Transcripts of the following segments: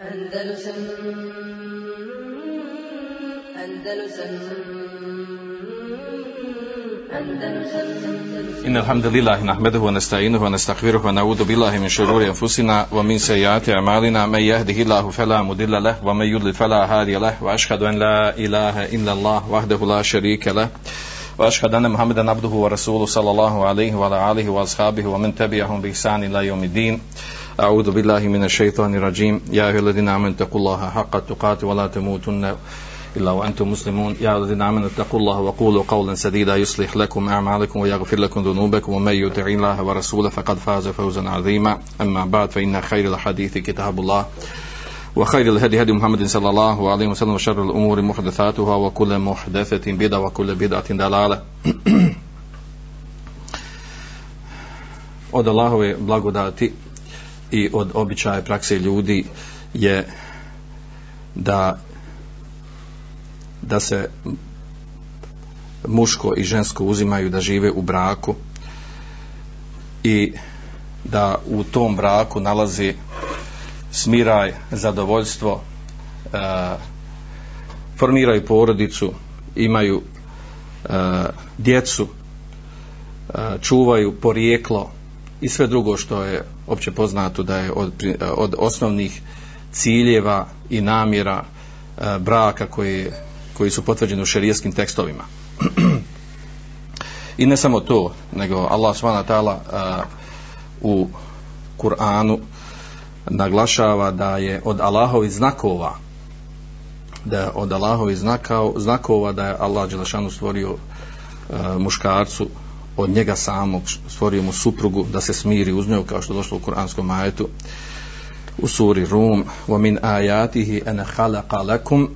إن الحمد لله نحمده ونستعينه ونستغفره ونعوذ بالله من شرور أنفسنا ومن سيئات أعمالنا من يهده الله فلا مضل له ومن يضلل فلا هادي له وأشهد أن لا إله إلا الله وحده لا شريك له وأشهد أن محمدا عبده ورسوله صلى الله عليه وعلى آله وأصحابه ومن تبعهم بإحسان إلى يوم الدين أعوذ بالله من الشيطان الرجيم يا أيها الذين آمنوا اتقوا الله حق تقاته ولا تموتن إلا وأنتم مسلمون يا أيها الذين آمنوا اتقوا الله وقولوا قولا سديدا يصلح لكم أعمالكم ويغفر لكم ذنوبكم ومن يطع الله ورسوله فقد فاز فوزا عظيما أما بعد فإن خير الحديث كتاب الله وخير الهدي هدي محمد صلى الله عليه وسلم وشر الأمور محدثاتها وكل محدثة بدعة وكل بدعة ضلالة Od Allahove blagodati i od običaja prakse ljudi je da se muško i žensko uzimaju da žive u braku i da u tom braku nalazi smiraj, zadovoljstvo, formiraju porodicu, imaju djecu, čuvaju porijeklo i sve drugo što je opće poznato da je od osnovnih ciljeva i namjera braka koji su potvrđeni u šerijskim tekstovima. I ne samo to, nego Allah subhanahu wa ta'ala u Kur'anu naglašava da je od Allahovih znakova da je Allah dželešanu stvorio muškarcu od njega samog, stvorio mu suprugu da se smiri uz njega, kao što je došlo u kuranskom ajetu u suri Rum: "Wa min ayatihi an khalaqa lakum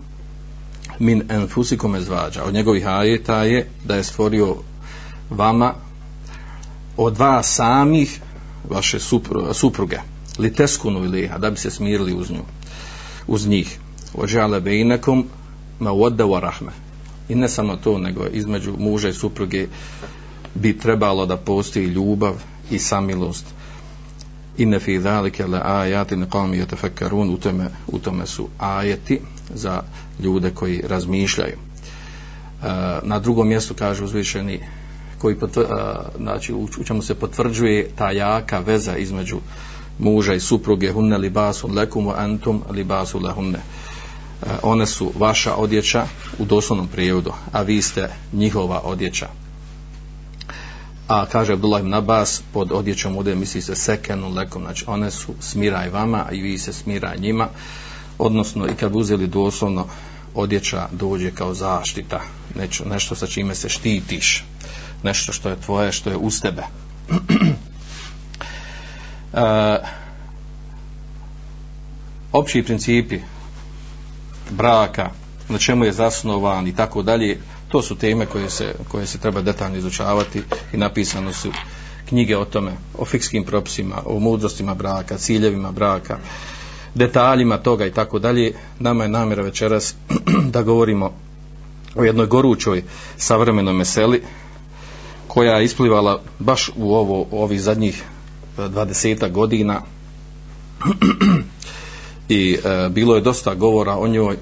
min anfusikum azwaja." Od njegovih ajeta je da je stvorio vama od vas samih vaše supruge, liteskunu ilaiha, da bi se smirili uz njih. Ođale bejnakum mawadda wa rahme. I ne samo to, nego između muža i supruge bi trebalo da postoji ljubav i samilost. Inne fi zalike la ayatin qawmi yatafakkarun. U tome su ajeti za ljude koji razmišljaju. Na drugom mjestu kaže uzvišeni u čemu se potvrđuje ta jaka veza između muža i supruge. Hunne libasun lekum wa antum libasun lahunne. One su vaša odjeća u doslovnom prijevodu, a vi ste njihova odjeća. A kaže Abdullah ibn Abbas, pod odjećom ovdje misli se sekenun lekum, znači one su smiraj vama i vi se smiraj njima, odnosno i kad bi uzeli doslovno, odjeća dođe kao zaštita, nešto sa čime se štitiš, nešto što je tvoje, što je uz tebe. Opći principi braka, na čemu je zasnovan i tako dalje, to su teme koje se treba detaljno izučavati i napisane su knjige o tome, o fikskim propisima, o mudrostima braka, ciljevima braka, detaljima toga i tako dalje. Nama je namjera večeras da govorimo o jednoj gorućoj savremenoj meseli koja je isplivala baš u ovih zadnjih 20 godina i bilo je dosta govora o njoj.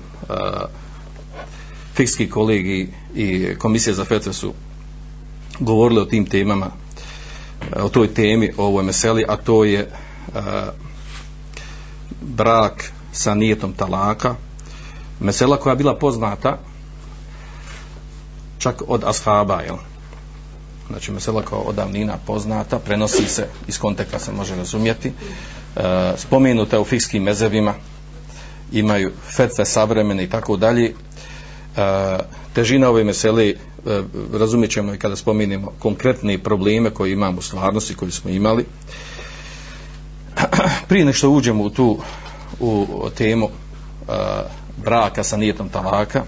Fikski kolegi i komisije za fetve su govorili o tim temama, o toj temi, o ovoj meseli, a to je brak sa nijetom talaka, mesela koja je bila poznata čak od ashaba, jel? Znači mesela koja je od davnina poznata, prenosi se iz konteksta, se može razumjeti, spomenuta u fikskim mezhebima, imaju fetve savremene i tako dalje. Težina ove mesele razumjet ćemo i kada spominjemo konkretne probleme koje imamo u stvarnosti, koje smo imali. Prije nego što uđemo u temu braka sa nijetom talaka,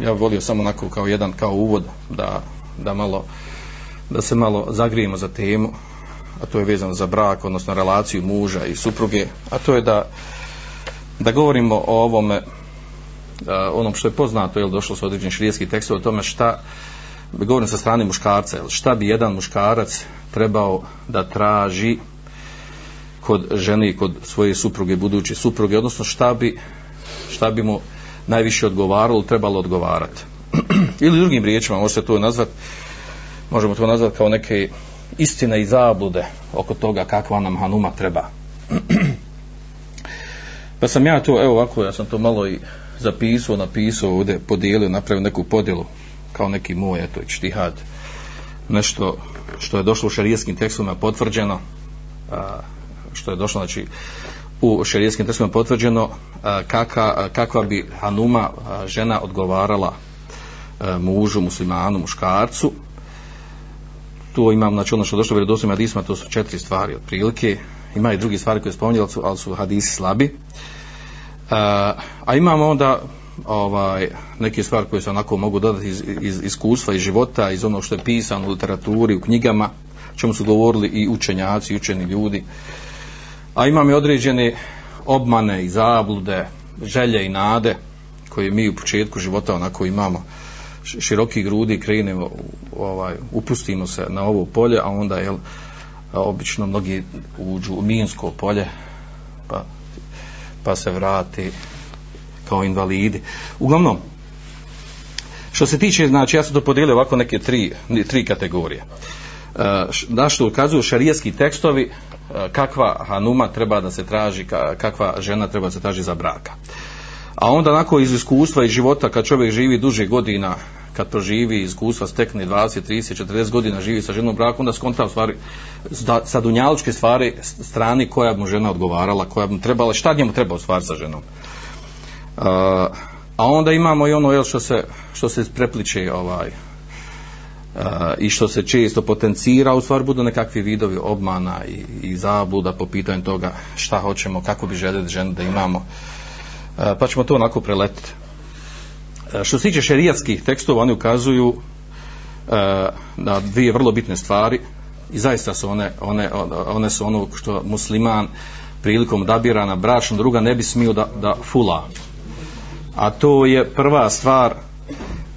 ja bih volio samo onako kao jedan, kao uvod da se malo zagrijemo za temu, a to je vezano za brak, odnosno relaciju muža i supruge, a to je da govorimo o ovome, onom što je poznato, jel, došlo su određeni šerijatski tekstovi o tome šta, govorim sa strane muškarca, jel, šta bi jedan muškarac trebao da traži kod žene i kod svoje supruge, buduće supruge, odnosno šta bi mu najviše odgovaralo, trebalo odgovarati. Ili drugim riječima, možemo to nazvati kao neke istine i zablude oko toga kakva nam hanuma treba. Pa sam ja to, ja sam to malo i zapisao, napisao ovdje, podijelio, napravio neku podjelu, kao neki moj, ištihad, nešto što je došlo u šerijskim tekstovima potvrđeno, kakva bi hanuma, žena, odgovarala mužu, muslimanu, muškarcu. Tu imam, ono što je došlo u vjerodostojnim hadisima, to su 4 stvari otprilike. Ima i drugi stvari koje je spominjali, ali su hadisi slabi. A imamo onda neke stvari koje se onako mogu dodati iz iskustva, iz života, iz onog što je pisano u literaturi, u knjigama, o čemu su govorili i učenjaci, učeni ljudi. A imam i određene obmane i zablude, želje i nade koje mi u početku života onako imamo. Široki grudi krenemo, upustimo se na ovo polje, a onda obično mnogi uđu u minsko polje pa se vrati kao invalidi. Uglavnom, što se tiče, znači ja sam to podijelio ovako neke tri kategorije. Na što ukazuju šarijatski tekstovi kakva hanuma treba da se traži, kakva žena treba da se traži za braka. A onda onako iz iskustva i života, kad čovjek živi duže godina, kad proživi iskustva, stekne 20, 30, 40 godina, živi sa ženom u braku, onda skonta stvari sa dunjalučke stvari strani koja bi mu žena odgovarala, koja bi mu trebala, šta njemu treba u stvari sa ženom. A onda imamo i ono što se prepliče i što se često potencira, u stvari budu nekakvi vidovi obmana i zabluda po pitanju toga šta hoćemo, kako bi željeli žene da imamo. Pa ćemo to onako preletiti. Što se tiče šerijatskih tekstova, oni ukazuju na dvije vrlo bitne stvari i zaista su one su ono što musliman prilikom odabira na bračnog druga ne bi smio da fula. A to je prva stvar,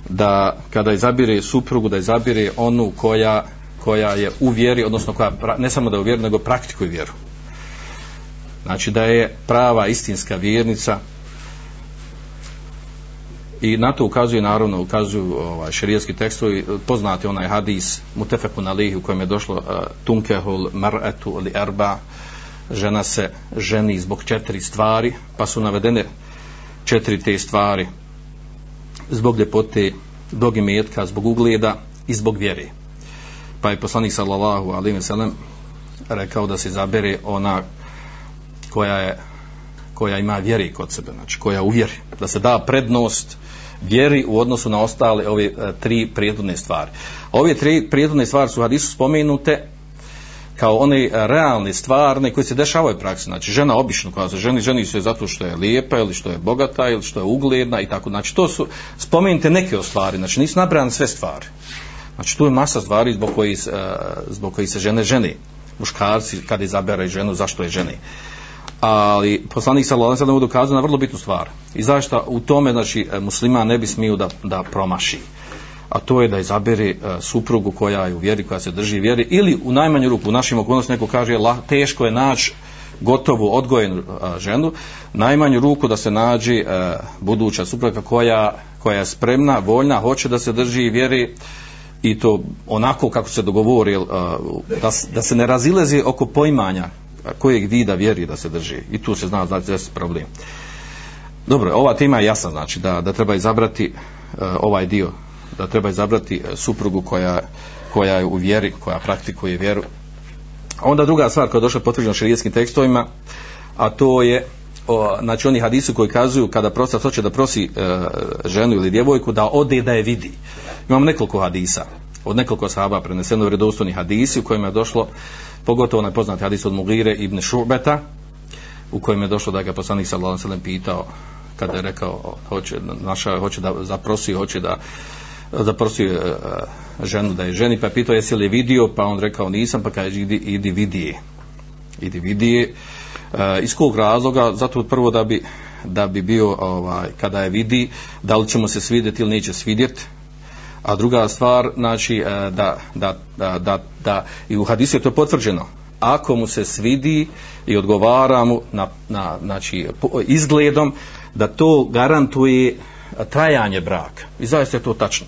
da kada izabire suprugu, da izabire onu koja je u vjeri, odnosno koja ne samo da je u vjeri, nego praktikuje vjeru. Znači da je prava istinska vjernica. I na to ukazuju šerijatski tekstovi. Poznate onaj hadis mutefekun alihi u kojem je došlo tunkehul mar'atu li arba, žena se ženi zbog 4 stvari, pa su navedene 4 te stvari: zbog ljepote, zbog imetka, zbog ugleda i zbog vjere. Pa je poslanik sallallahu alejhi ve sellem rekao da se izabere ona koja ima vjeri kod sebe, znači koja uvjeri, da se da prednost vjeri u odnosu na ostale ove 3 prijedodne stvari. Ove 3 prijedodne stvari su u hadisu spomenute kao one realne, stvarne koje se dešavaju u praksi. Znači žena obično koja se ženi se zato što je lijepa ili što je bogata ili što je ugledna i tako. Znači to su spomenute neke od stvari, znači nisu nabrojane sve stvari. Znači tu je masa stvari zbog kojih se žene ženi. Muškarci kad izabere ženu, zašto je ženi. Ali poslanik sallallahu alejhi ve sellem ukazuje na vrlo bitnu stvar i zašto u tome, znači, musliman ne bi smio da promaši, a to je da izabere suprugu koja je u vjeri, koja se drži vjeri, ili u najmanju ruku u našim okolnostima neko kaže teško je naći gotovu odgojenu ženu, najmanju ruku da se nađe buduća supruga koja je spremna, voljna, hoće da se drži vjeri i to onako kako se dogovori, da se ne razilezi oko poimanja kojeg vida vjeri da se drži, i tu se zna da se problem. Dobro, ova tema je jasna, znači da treba izabrati suprugu koja je u vjeri, koja praktikuje vjeru. Onda druga stvar koja je došla potvrđena šerijetskim tekstovima, a to je znači oni hadisi koji kazuju kada prostac hoće da prosi ženu ili djevojku da ode da je vidi. Imamo nekoliko hadisa od nekoliko sahaba preneseno, vjerodostojni hadisi u kojima je došlo, pogotovo onaj poznati hadis od Mugire ibn Šu'beta u kojem je došlo da ga poslanik sallallahu alejhi ve sellem pitao kada je rekao hoće da zaprosi ženu da je ženi, pa je pitao jesi li vidio, pa on rekao nisam, pa kaže idi vidije. Iz kog razloga? Zato prvo da bi bio kada je vidi, da li ćemo se svidjeti ili neće svidjeti. A druga stvar, znači da i u hadisu je to potvrđeno, ako mu se svidi i odgovara mu znači, izgledom, da to garantuje trajanje braka. I zaista je to tačno.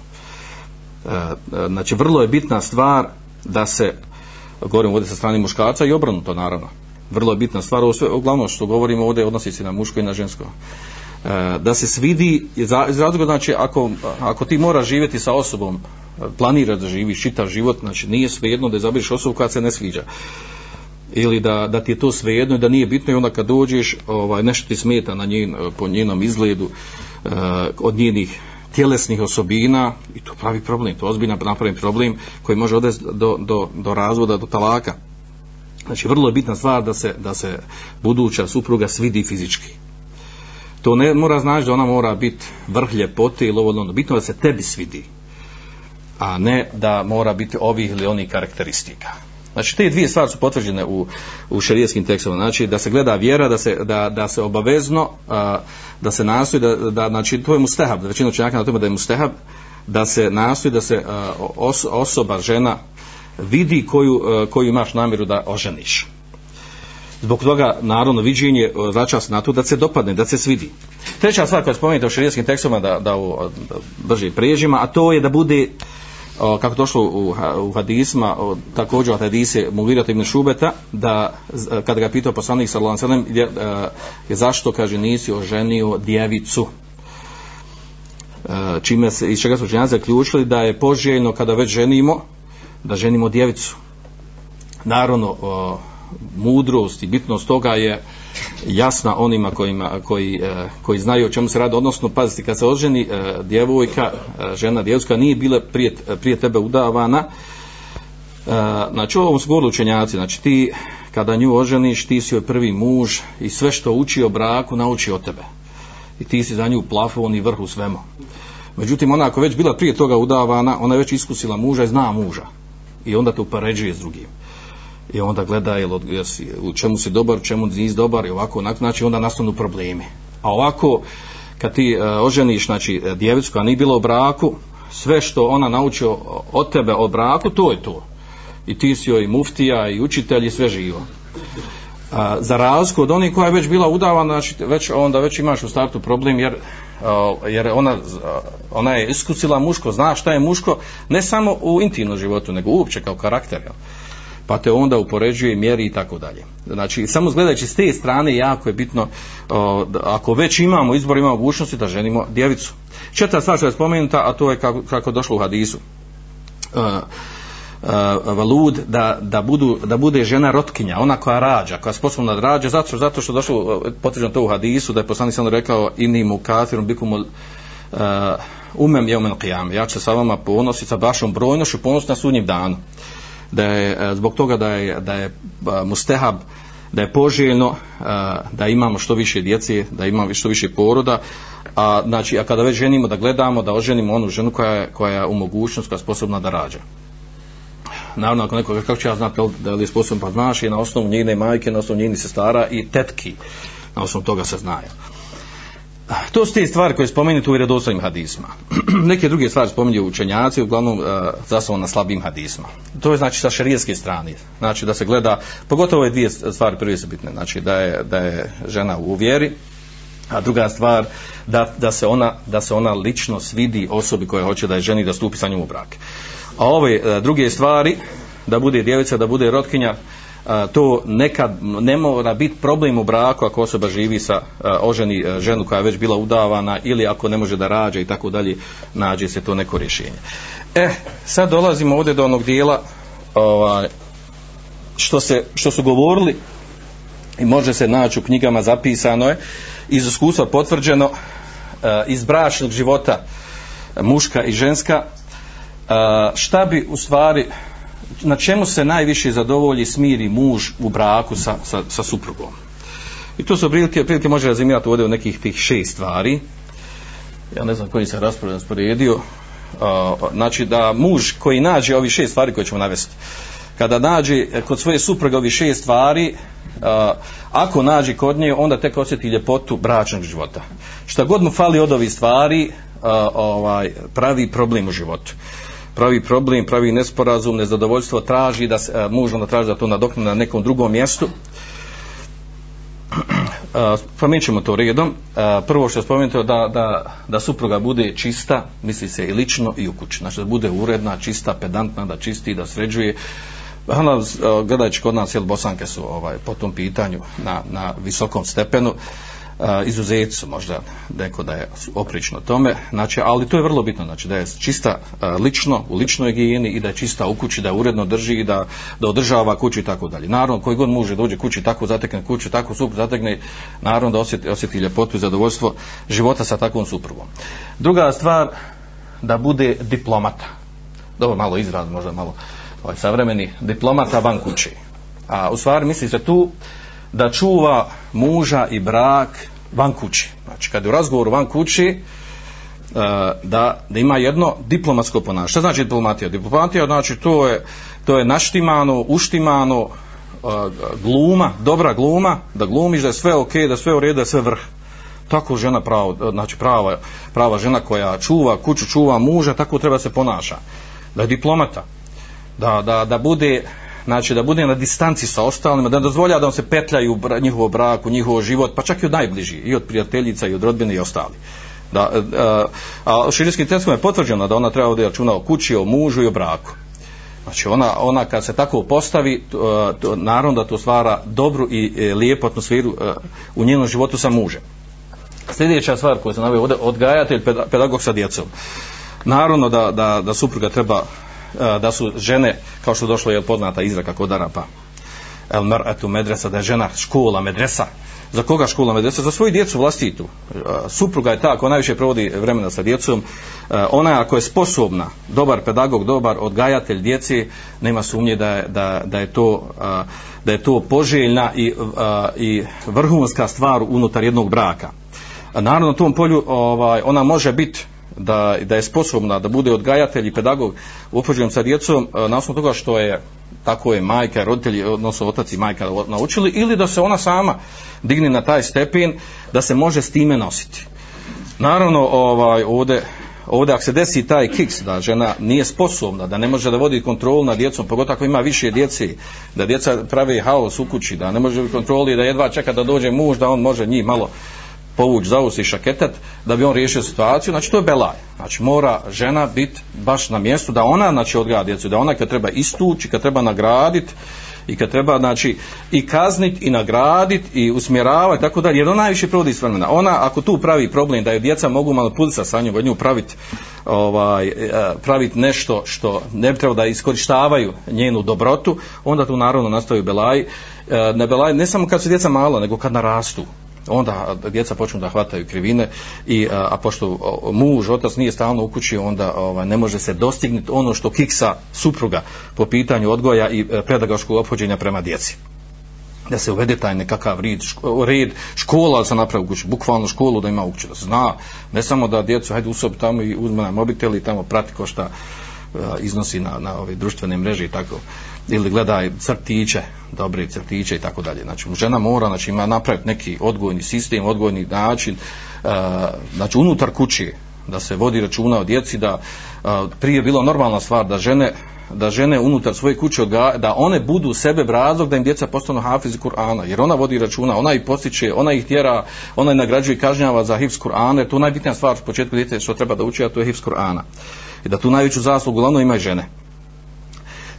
Znači, vrlo je bitna stvar da se, govorim ovdje sa strane muškarca i obrnuto naravno, vrlo je bitna stvar, uglavnom što govorimo ovdje odnosi se na muško i na žensko, da se svidi iz razloga, znači ako ti moraš živjeti sa osobom, planiraš da živiš čitav život, znači nije svejedno da izabiriš osobu koja se ne sviđa ili da ti je to svejedno i da nije bitno, i onda kad dođeš nešto ti smeta po njenom izgledu, od njenih tjelesnih osobina, i to pravi problem, to ozbiljno napravi problem koji može odvesti do razvoda, do talaka. Znači vrlo je bitna stvar da se buduća supruga svidi fizički. To ne mora znači da ona mora biti vrh ljepote ili ovo ili ono, bitno da se tebi svidi, a ne da mora biti ovih ili onih karakteristika. Znači te dvije stvari su potvrđene u šerijskim tekstovima, znači da se gleda vjera, da se obavezno, da se nastoji, znači to je mustehab, većina učenjaka na tome da je mustehab, da se nastoji da se osoba, žena vidi koju imaš namjeru da oženiš. Zbog toga naravno viđenje vraća se na to da se dopadne, da se svidi. Treća stvar koja je spomenuta u šerijskim tekstovima, da brže prijeđima, a to je da bude, kako došlo u hadisma, također od hadise Mugirata ibn Šubeta, da kada ga pitao poslanik sallallahu alejhi ve sellem zašto, kaže, nisi oženio djevicu, čime se, iz čega su učenjaci zaključili da je poželjno kada već ženimo da ženimo djevicu. Naravno, mudrost i bitnost toga je jasna onima koji znaju o čemu se radi, odnosno pazite, kad se oženi djevojka, žena djevojka nije bila prije tebe udavana, znači ovom su govorili učenjaci, znači ti kada nju oženiš, ti si joj prvi muž i sve što uči o braku nauči od tebe i ti si za nju plafon i vrh u svemu. Međutim, ona ako već bila prije toga udavana, ona je već iskusila muža i zna muža i onda te upoređuje s drugim. I onda gleda u čemu si dobar, u čemu nisi dobar i ovako, onako, znači onda nastanu problemi. A ovako, kad ti oženiš, znači, djevicu koja nije bila u braku, sve što ona nauči od tebe o braku, to je to. I ti si joj muftija i učitelj i sve živo. Za razliku od onih koja je već bila udavana, znači onda imaš u startu problem, jer ona je iskusila muško, zna šta je muško, ne samo u intimnom životu, nego uopće kao karakter, jel? Pa te onda upoređuje, mjeri i tako dalje. Znači, samo gledajući s te strane, jako je bitno, ako već imamo izbor, imamo mogućnosti da ženimo djevicu. Četvrta stvar što je spomenuta, a to je kako došlo u hadisu, valud, da bude žena rotkinja, ona koja rađa, koja je sposobna da rađa, zato što je došlo potvrđeno to u hadisu, da je poslanik sam rekao, inni mu kafirum bikumul umem jeumen qiyam, ja ću se sa vama ponositi sa vašom brojnošću, ponositi na sudnjem danu. Da je zbog toga da je mustehab, da je poželjno da imamo što više djece, da imamo što više poroda, a kada već ženimo da gledamo da oženimo onu ženu koja je u mogućnosti, koja je sposobna da rađa. Naravno, ako neko, kako ću ja znati da li je sposobna, pa znaš, i na osnovu njene majke, na osnovu njene sestara i tetki, na osnovu toga se znaju. To su te stvari koje spomenute u vjerodostojnim hadisma. Neke druge stvari spominju učenjaci, uglavnom zasnovano na slabim hadisma. To je znači sa šerijatske strane. Znači da se gleda, pogotovo ove dvije stvari prve su bitne, znači da je žena u vjeri, a druga stvar da se ona lično svidi osobi koja hoće da je ženi, da stupi sa njom u brak. A ove druge stvari, da bude djevica, da bude rotkinja, to nekad ne mora biti problem u braku ako osoba živi sa oženi ženu koja je već bila udavana ili ako ne može da rađa i tako dalje, nađe se to neko rješenje. Sad dolazimo ovdje do onog dijela što su govorili i može se naći u knjigama, zapisano je, iz iskustva potvrđeno, iz bračnog života muška i ženska, šta bi u stvari, na čemu se najviše zadovolji, smiri muž u braku sa suprugom. I to se prilike može razimirati ovdje u nekih tih 6 stvari. Ja ne znam koji se rasporedan sporedio. Znači da muž koji nađe ovi 6 stvari koje ćemo navesti, kada nađe kod svoje supruge ovi 6 stvari, ako nađe kod nje, onda tek osjeti ljepotu bračnog života. Šta god mu fali od ovih stvari, pravi problem u životu. pravi problem, pravi nesporazum, nezadovoljstvo, traži da se, muž onda traži da to nadokne na nekom drugom mjestu. Spomenut ćemo to redom. Prvo što spomenuto da supruga bude čista, misli se i lično i u kući. Znači da bude uredna, čista, pedantna, da čisti, da sređuje. Gledajući kod nas, jel, Bosanke su po tom pitanju na visokom stepenu. Izuzeti su možda neko da je oprično tome, znači, ali to je vrlo bitno, znači da je čista lično, u ličnoj higijeni i da je čista u kući, da je uredno drži i da održava kuću i tako dalje. Naravno, koji god muž dođe kući, tako zatekne kuću, tako suprugu zatekne, naravno da osjeti ljepotu i zadovoljstvo života sa takvom suprugom. Druga stvar, da bude diplomata. Dobro, malo izraz, možda malo savremeni, diplomata van kući. A u stvari misli se tu da čuva muža i brak van kući. Znači, kad je u razgovoru van kući, da ima jedno diplomatsko ponašanje. Šta znači diplomatija? Diplomatija znači to je naštimano, uštimano, gluma, dobra gluma, da glumiš da je sve ok, da je sve u redu, da je sve vrh. Tako žena prava žena koja čuva kuću, čuva muža, tako treba se ponaša. Da je diplomata. Da bude... Znači da bude na distanci sa ostalima, da dozvolja da on se petljaju u njihov brak, u njihov život, pa čak i od najbližih, i od prijateljica, i od rodbine i ostali. A u širijskim tekstovima je potvrđeno da ona treba ovdje računa o kući, o mužu i o braku. Znači ona kad se tako postavi, naravno da to stvara dobru i lijepu atmosferu u njenom životu sa mužem. Sljedeća stvar koju sam naveo ovdje, odgajatelj, pedagog sa djecom. Naravno da supruga treba, da su žene, kao što došlo je poznata izreka kod Arapa, el mar'atu medresa, da je žena škola, medresa. Za koga škola, medresa? Za svoju djecu vlastitu. Supruga je ta koja najviše provodi vremena sa djecom. Ona ako je sposobna, dobar pedagog, dobar odgajatelj djeci, nema sumnje da je to poželjna i vrhunska stvar unutar jednog braka. Naravno, u tom polju ona može biti da je sposobna da bude odgajatelj i pedagog u opođenju sa djecom na osnovu toga što je, tako je majka, roditelji, odnosno otac i majka naučili, ili da se ona sama digne na taj stepen da se može s time nositi. Naravno, ovdje ako se desi taj kiks da žena nije sposobna, da ne može da vodi kontrolu nad djecom, pogotovo ako ima više djeci, da djeca pravi haos u kući, da ne može kontroli, da jedva čeka da dođe muž, da on može njih malo povuć za us i šaketat da bi on riješio situaciju, znači to je belaj. Znači mora žena biti baš na mjestu da ona, znači, odgaja djecu, da ona kad treba istući, kad treba nagraditi i kad treba, znači, i kazniti i nagraditi i usmjeravati, tako dalje, jer ona najviše provodi s vremena. Ona ako tu pravi problem da je djeca mogu manipulisati sa njom, od nju pravit nešto što ne bi trebalo, da iskorištavaju njenu dobrotu, onda tu naravno nastaju belaji. Belaj ne samo kad su djeca mala, nego kad narastu. Onda djeca počnu da hvataju krivine, a pošto muž, otac nije stalno u kući, onda ne može se dostignuti ono što kiksa supruga po pitanju odgoja i pedagoškog ophođenja prema djeci. Da se uvede taj nekakav red, škola se napravi u kući, bukvalno školu da ima u kući, da se zna, ne samo da djecu, hajde u sobi tamo i uzme na mobitel i tamo prati ko šta iznosi na ove društvene mreže i tako, ili gledaj crtiće, dobre crtiće i tako dalje. Znači žena mora, znači, ima napraviti neki odgojni sistem, odgojni način, znači unutar kući da se vodi računa o djeci, da prije je bila normalna stvar da žene unutar svoje kuće da one budu sebe razlog da im djeca postanu hafizi Kur'ana, jer ona vodi računa, ona ih postiče, ona ih tjera, ona ih nagrađuje i kažnjava za hifz Kur'ana, jer to je najbitnija stvar u početku djece što treba da uči, a to je hifz Kur'ana, i da tu najveću zaslugu glavno imaju žene.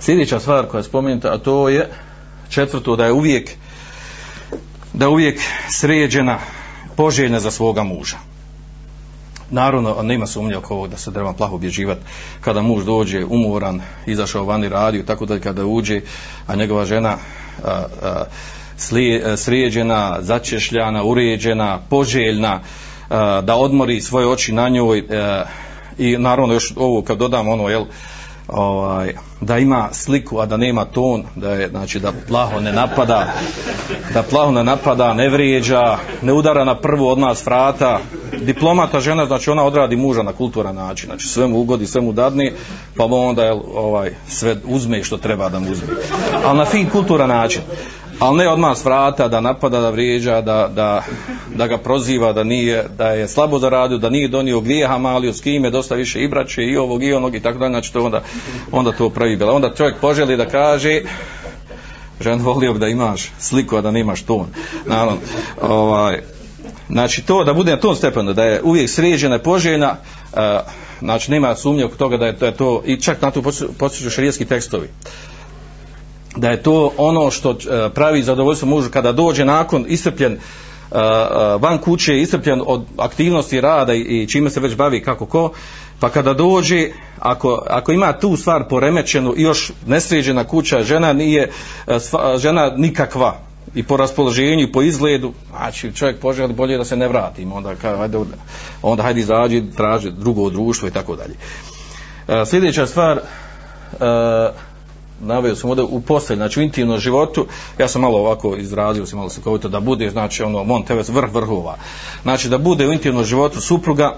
Sljedeća stvar koja je spomenuta, a to je četvrto, da je uvijek sređena, poželjna za svoga muža. Naravno, nema sumnje oko ovog da se treba plaho obježivati kada muž dođe umoran, izašao vani, radio, tako da kada uđe, a njegova žena sređena, začešljana, uređena, poželjna, da odmori svoje oči na njoj, i naravno još ovo kad dodam da ima sliku, a da nema ton, da plaho ne napada, ne vrijeđa, ne udara na prvu od nas vrata. Diplomata žena, znači ona odradi muža na kulturan način, znači sve mu ugodi, sve mu dadni, pa onda sve uzme što treba da mu uzme, ali na fin kulturan način. ali ne odmah s vrata da napada, da vrijeđa, da ga proziva, da je slabo zaradio, da nije donio grijeha maliju, s kime, dosta više i braće i ovog i onog i tako dalje, znači to onda to pravi bela. Onda čovjek poželi da kaže, žen volio bi da imaš sliku, a da nemaš ton. Naravno, znači to da bude na tom stepenu, da je uvijek sređena, poželjna, znači nema sumnje oko toga da je to, i čak na to podsjeću šerijatski tekstovi, da je to ono što pravi zadovoljstvo mužu kada dođe nakon iscrpljen van kuće, iscrpljen od aktivnosti rada i čime se već bavi kako ko, pa kada dođe, ako ima tu stvar poremećenu i još nesređena kuća, žena nikakva i po raspoloženju i po izgledu, znači čovjek poželi bolje da se ne vratim, onda hajde izađi, traži drugo društvo i tako dalje. Sljedeća stvar, naveo sam ovdje u postelji, znači u intimnom životu, ja sam malo ovako izrazio, sam malo slikovito, da bude, znači ono Monteves vrh vrhova, znači da bude u intimnom životu supruga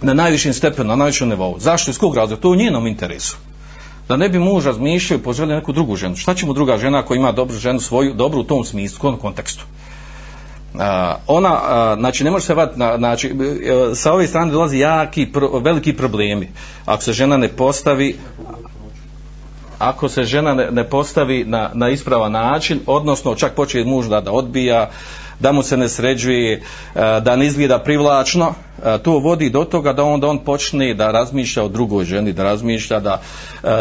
na najvišem stepenu, na najvišem nivou. Zašto? Iz kog razloga? To je u njenom interesu. Da ne bi muž razmišljao i poželio neku drugu ženu. Šta će mu druga žena ako ima dobru ženu svoju, dobru u tom smislu, u kontekstu? Ona, znači ne može se vaditi, znači sa ove strane dolazi veliki problemi. Ako se žena ne postavi, na ispravan način, odnosno čak početi muž da odbija, da mu se ne sređuje, da ne izgleda privlačno, to vodi do toga da onda on počne da razmišlja o drugoj ženi, da razmišlja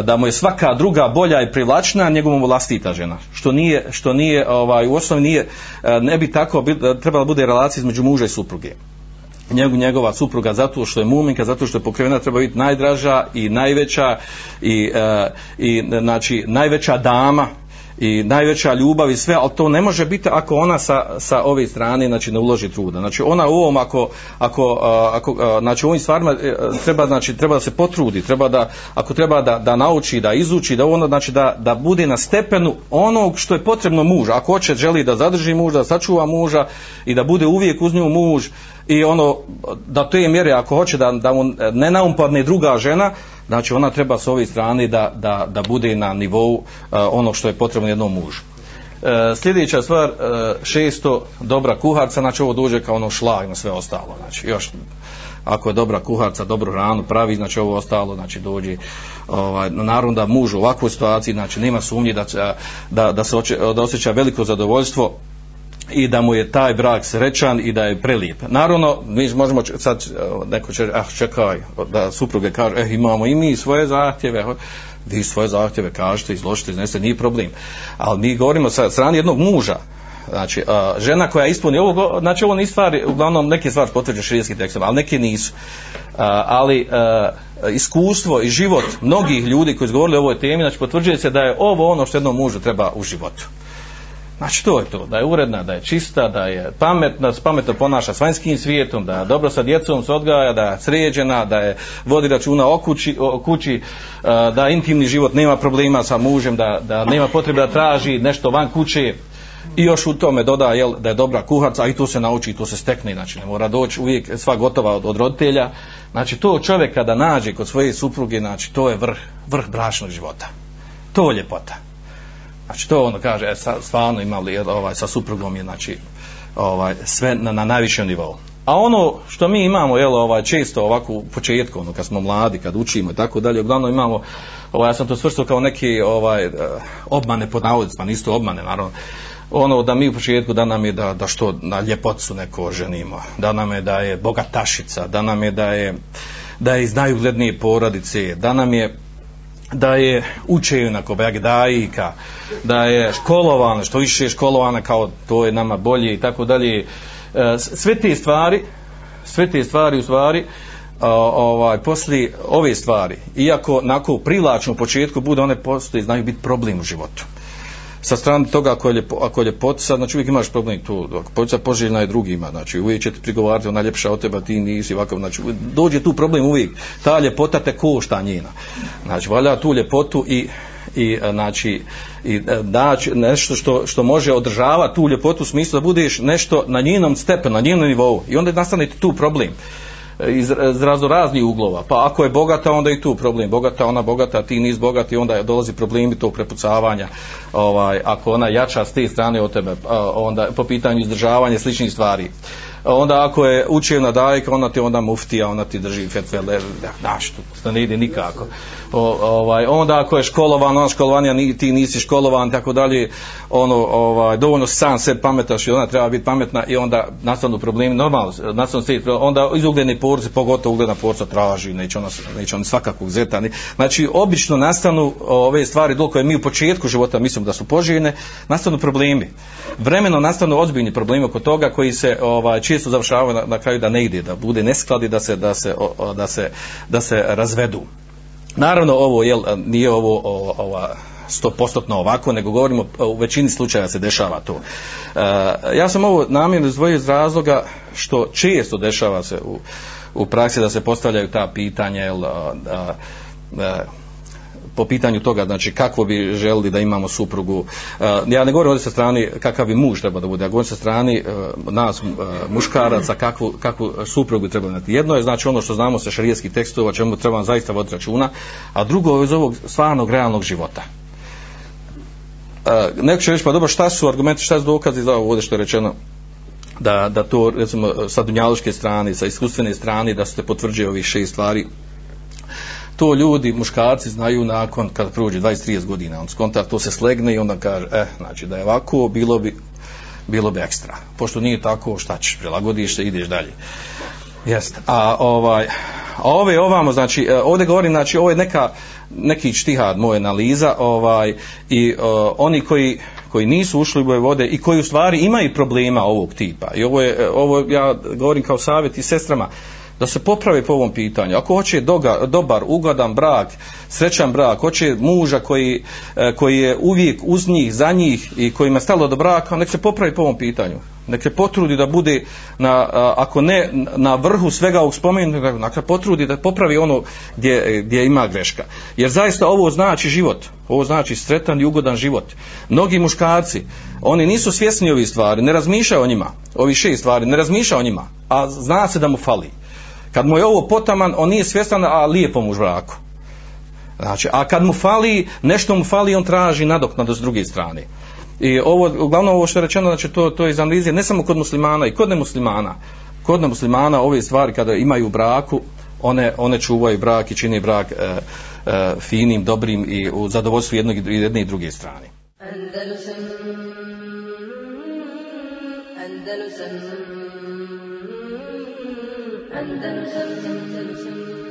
da mu je svaka druga bolja i privlačna njegovom vlastita žena, što nije u osnovi nije, ne bi tako trebala bude relacija između muža i supruge. Njegova supruga, zato što je muminka, zato što je pokrivena, treba biti najdraža i najveća i znači najveća dama i najveća ljubav i sve, ali to ne može biti ako ona sa ove strane, znači, ne uloži truda. Znači ona u ovom, ako znači u ovim stvarima treba da se potrudi, ako treba da nauči, da izuči, da ono, znači da bude na stepenu onog što je potrebno muža. Ako hoće, želi da zadrži muža, da sačuva muža i da bude uvijek uz nju muž, i ono da te mjere, ako hoće da mu ne naumpadne druga žena, znači ona treba s ove strane da bude na nivou ono što je potrebno jednom mužu. Sljedeća stvar, 600, dobra kuharca, znači ovo dođe kao ono šlag na sve ostalo, znači još ako je dobra kuharca, dobru hranu pravi, znači ovo ostalo, znači dođe, naravno da muž u ovakvoj situaciji, znači nema sumnje da osjeća veliko zadovoljstvo i da mu je taj brak srećan i da je prelijep. Naravno, mi možemo sad, neko će, čekaj, da supruge kaže, imamo i mi svoje zahtjeve, vi svoje zahtjeve kažete, izložite, iznesete, nije problem. Ali mi govorimo sa strane jednog muža, znači žena koja ispuni ovo, znači ovo nisu stvari, uglavnom neke stvari potvrđuju šerijatski tekstom, ali neke nisu. Iskustvo i život mnogih ljudi koji su govorili o ovoj temi, znači potvrđuje se da je ovo ono što jednom mužu treba u životu. Znači to je to, da je uredna, da je čista, da je pametna, pametno ponaša s vanjskim svijetom, da je dobro sa djecom se odgaja, da je sređena, da je vodi računa o kući, da intimni život nema problema sa mužem, da nema potrebe da traži nešto van kuće, i još u tome doda da je dobra kuharca, a i to se nauči i to se stekne, znači ne mora doći uvijek sva gotova od roditelja. Znači to čovjek kada nađe kod svoje supruge, znači to je vrh bračnog života, to je ljepota. Znači to ono kaže, stvarno imali sa suprugom je, znači sve na najvišem nivou. A ono što mi imamo često ovako u početku, kad smo mladi, kad učimo i tako dalje, uglavnom imamo, ja sam to svrstao kao neki obmane pod navodnicima, nisu to obmane naravno, ono da mi u početku da nam je da što na ljepotu neko ženimo, da nam je da je bogatašica, da nam je da je iz najuglednije porodice, da nam je da je učenak, obagdajika, da je školovana, što više je školovana, kao to je nama bolje i tako dalje. Sve te stvari u stvari poslije ove stvari, iako nakon privlačno u početku bude, one postoje, znaju biti problem u životu. Sa strane toga, ako je ljepotica, znači uvijek imaš problem tu, ljepotica poželjna je drugima, znači uvijek će ti prigovarati, ona ljepša od tebe, ti nisi ovakav, znači dođe tu problem uvijek, ta ljepota te košta njena, znači valja tu ljepotu i daći nešto što može održavati tu ljepotu u smislu da budeš nešto na njenom stepenu, na njenom nivou, i onda nastane tu problem. iz raznih uglova. Pa ako je bogata, onda i tu problem. Bogata, ona bogata, ti nisi bogati, onda dolazi problemi tog prepucavanja. Ako ona jača s te strane od tebe, onda po pitanju izdržavanja sličnih stvari. Onda ako je učena dajka, ona ti onda muftija, ona ti drži fetve, to ne ide nikako. Onda ako je školovan, ona školovanija, ti nisi školovan, tako dalje, dovoljno sam se pametaš i ona treba biti pametna i onda nastanu problemi, normalno, onda iz ugledne porodice, pogotovo ugledna porodica traži, neće ona svakakvog zeta. Znači, obično nastanu ove stvari dok koje mi u početku života mislim da su poželjne, nastanu problemi. Vremeno nastanu ozbiljni problemi oko toga koji se često završavaju na kraju da ne ide, da bude neskladi, da se razvedu. Naravno, ovo nije ovo ova 100% ovako, nego govorimo u većini slučajeva se dešava to. Ja sam ovo namjerno izdvojio iz razloga što često dešava se u praksi da se postavljaju ta pitanja po pitanju toga, znači kako bi želili da imamo suprugu. Ja ne govorim ovdje sa strani kakav bi muž treba da bude, ja govorim sa strani nas muškaraca kakvu suprugu treba imati. Jedno je znači ono što znamo sa šerijatskih tekstova, čemu trebamo zaista voditi računa, a drugo je iz ovog stvarnog realnog života. Neko će reći, pa dobro, šta su argumenti, šta su dokazi za ovo ovdje što je rečeno, da to recimo sa dunjaluške strane, sa iskustvene strane, da se potvrđuje ovih 6 stvari. To ljudi, muškarci znaju nakon kad prođe 20-30 godina, on skonta, to se slegne i onda kaže, znači da je ovako, bilo bi ekstra. Pošto nije tako, šta ćeš, prilagodiš se, ideš dalje. Jeste. Ovamo, znači, ovdje govorim, znači, ovo je neki štihad, moja analiza, oni koji nisu ušli u ove vode i koji u stvari imaju problema ovog tipa. I ovo ja govorim kao savjet i sestrama, da se poprave po ovom pitanju. Ako hoće dobar, ugodan brak, srećan brak, hoće muža koji je uvijek uz njih, za njih i kojima je stalo do braka, nek se popravi po ovom pitanju. Nek se potrudi da bude, ako ne na vrhu svega ovog spomenu, nek se potrudi da popravi ono gdje ima greška. Jer zaista ovo znači život. Ovo znači sretan i ugodan život. Mnogi muškarci, oni nisu svjesni ovih stvari, ne razmišljaju o njima. Ovi 6 stvari, ne razmišljaju o njima. A zna se da mu fali. Kad mu je ovo potaman, on nije svjestan, a lijepo mu u braku. Znači, a kad mu fali, nešto mu fali, on traži nadoknadu s druge strane. I uglavnom ovo što je rečeno, znači to je iz analize, ne samo kod muslimana i kod nemuslimana. Kod nemuslimana ove stvari kada imaju u braku, one čuvaju brak i čini brak finim, dobrim i u zadovoljstvu jedne i druge strane. Andalusam.